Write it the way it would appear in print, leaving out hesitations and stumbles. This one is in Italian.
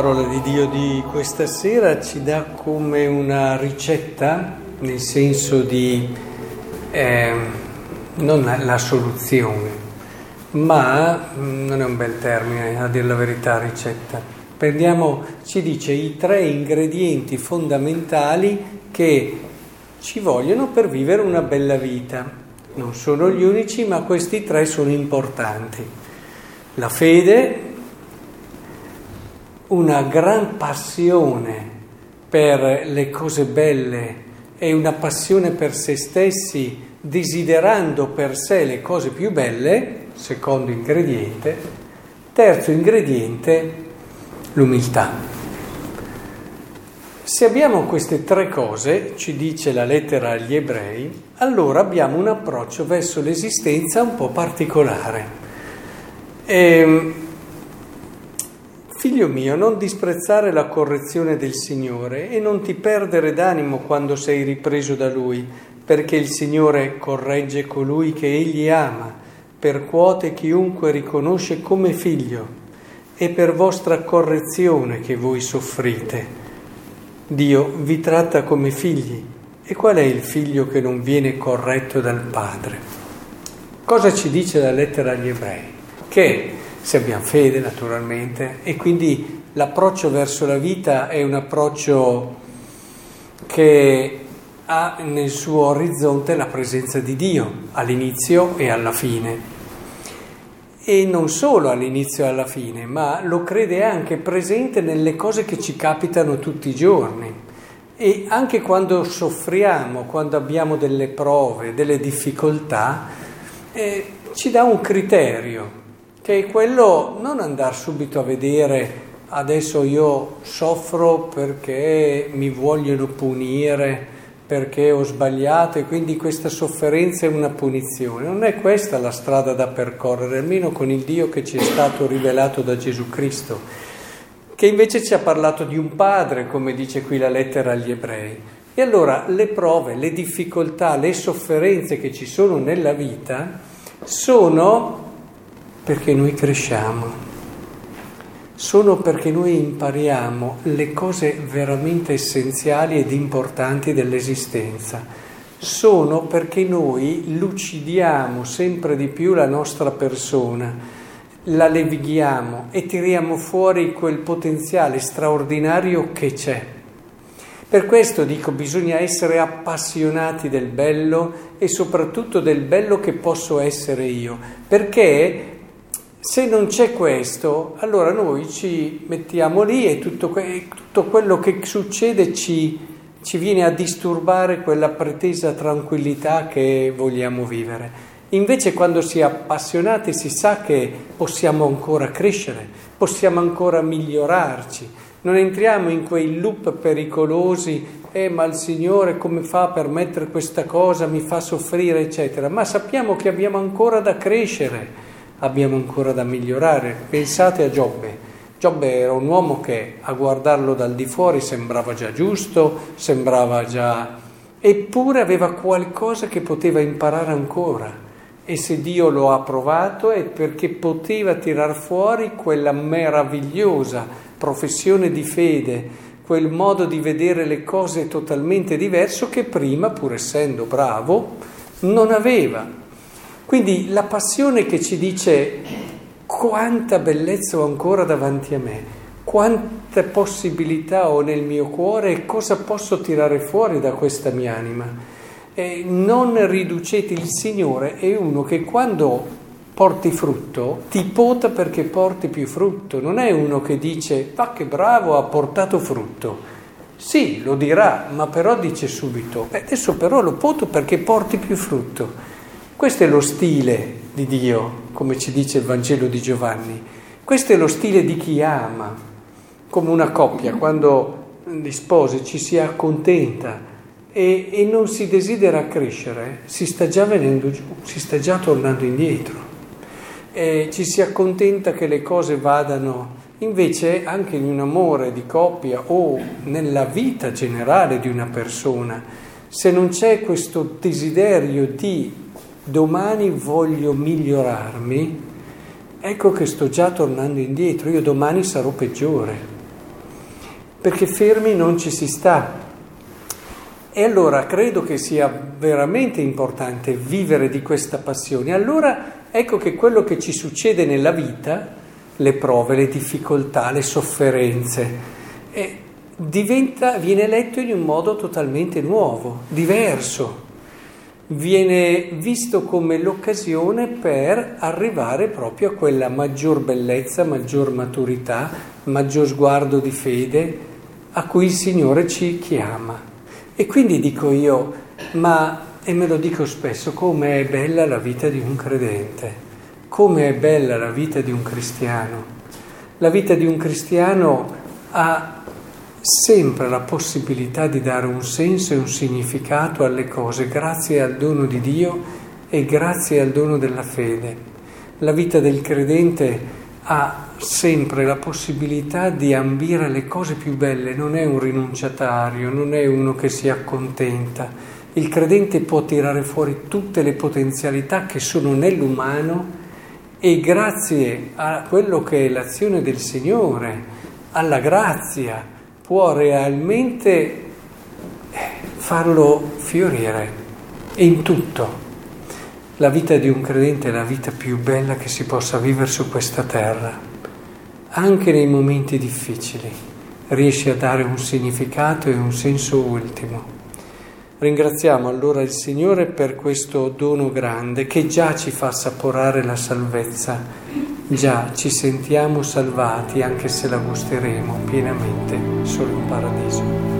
parola di Dio di questa sera ci dà come una ricetta, nel senso di non la soluzione, ma non è un bel termine, a dire la verità, ricetta. Ci dice i tre ingredienti fondamentali che ci vogliono per vivere una bella vita. Non sono gli unici, ma questi tre sono importanti. La fede, una gran passione per le cose belle e una passione per se stessi, desiderando per sé le cose più belle, secondo ingrediente. Terzo ingrediente, l'umiltà. Se abbiamo queste tre cose, ci dice la lettera agli Ebrei, allora abbiamo un approccio verso l'esistenza un po' particolare. Figlio mio, non disprezzare la correzione del Signore e non ti perdere d'animo quando sei ripreso da Lui, perché il Signore corregge colui che Egli ama, percuote chiunque riconosce come figlio, e per vostra correzione che voi soffrite. Dio vi tratta come figli, e qual è il figlio che non viene corretto dal Padre? Cosa ci dice la lettera agli Ebrei? Che se abbiamo fede, naturalmente, e quindi l'approccio verso la vita è un approccio che ha nel suo orizzonte la presenza di Dio all'inizio e alla fine, e non solo all'inizio e alla fine, ma lo crede anche presente nelle cose che ci capitano tutti i giorni, e anche quando soffriamo, quando abbiamo delle prove, delle difficoltà, ci dà un criterio, che è quello non andare subito a vedere adesso io soffro perché mi vogliono punire, perché ho sbagliato e quindi questa sofferenza è una punizione. Non è questa la strada da percorrere, almeno con il Dio che ci è stato rivelato da Gesù Cristo, che invece ci ha parlato di un padre, come dice qui la lettera agli Ebrei. E allora le prove, le difficoltà, le sofferenze che ci sono nella vita sono perché noi cresciamo, sono perché noi impariamo le cose veramente essenziali ed importanti dell'esistenza, sono perché noi lucidiamo sempre di più la nostra persona, la levighiamo e tiriamo fuori quel potenziale straordinario che c'è. Per questo dico, bisogna essere appassionati del bello e soprattutto del bello che posso essere io, perché se non c'è questo, allora noi ci mettiamo lì e tutto quello che succede ci viene a disturbare quella pretesa tranquillità che vogliamo vivere. Invece quando si è appassionati si sa che possiamo ancora crescere, possiamo ancora migliorarci, non entriamo in quei loop pericolosi, ma il Signore come fa per mettere questa cosa, mi fa soffrire, eccetera, ma sappiamo che abbiamo ancora da crescere. Abbiamo ancora da migliorare. Pensate a Giobbe. Giobbe era un uomo che a guardarlo dal di fuori sembrava già giusto, eppure aveva qualcosa che poteva imparare ancora. E se Dio lo ha provato è perché poteva tirar fuori quella meravigliosa professione di fede, quel modo di vedere le cose totalmente diverso che prima, pur essendo bravo, non aveva. Quindi la passione che ci dice quanta bellezza ho ancora davanti a me, quante possibilità ho nel mio cuore e cosa posso tirare fuori da questa mia anima. Non riducete il Signore, è uno che quando porti frutto ti pota perché porti più frutto, non è uno che dice ma che bravo ha portato frutto. Sì, lo dirà, ma però dice subito adesso però lo poto perché porti più frutto. Questo è lo stile di Dio, come ci dice il Vangelo di Giovanni. Questo è lo stile di chi ama, come una coppia, quando gli sposi ci si accontenta e non si desidera crescere, si sta già venendo giù, si sta già tornando indietro. Ci si accontenta che le cose vadano, invece anche in un amore di coppia o nella vita generale di una persona, se non c'è questo desiderio di domani voglio migliorarmi, ecco che sto già tornando indietro, io domani sarò peggiore. perché fermi non ci si sta. E allora credo che sia veramente importante vivere di questa passione. Allora ecco che quello che ci succede nella vita, le prove, le difficoltà, le sofferenze, viene letto in un modo totalmente nuovo, diverso. Viene visto come l'occasione per arrivare proprio a quella maggior bellezza, maggior maturità, maggior sguardo di fede a cui il Signore ci chiama. E quindi dico io, e me lo dico spesso, come è bella la vita di un credente, come è bella la vita di un cristiano. La vita di un cristiano ha sempre la possibilità di dare un senso e un significato alle cose, grazie al dono di Dio e grazie al dono della fede. La vita del credente ha sempre la possibilità di ambire alle cose più belle, non è un rinunciatario, non è uno che si accontenta. Il credente può tirare fuori tutte le potenzialità che sono nell'umano e grazie a quello che è l'azione del Signore, alla grazia, può realmente farlo fiorire in tutto. La vita di un credente è la vita più bella che si possa vivere su questa terra. Anche nei momenti difficili riesce a dare un significato e un senso ultimo. Ringraziamo allora il Signore per questo dono grande che già ci fa assaporare la salvezza, già ci sentiamo salvati anche se la gusteremo pienamente solo in paradiso.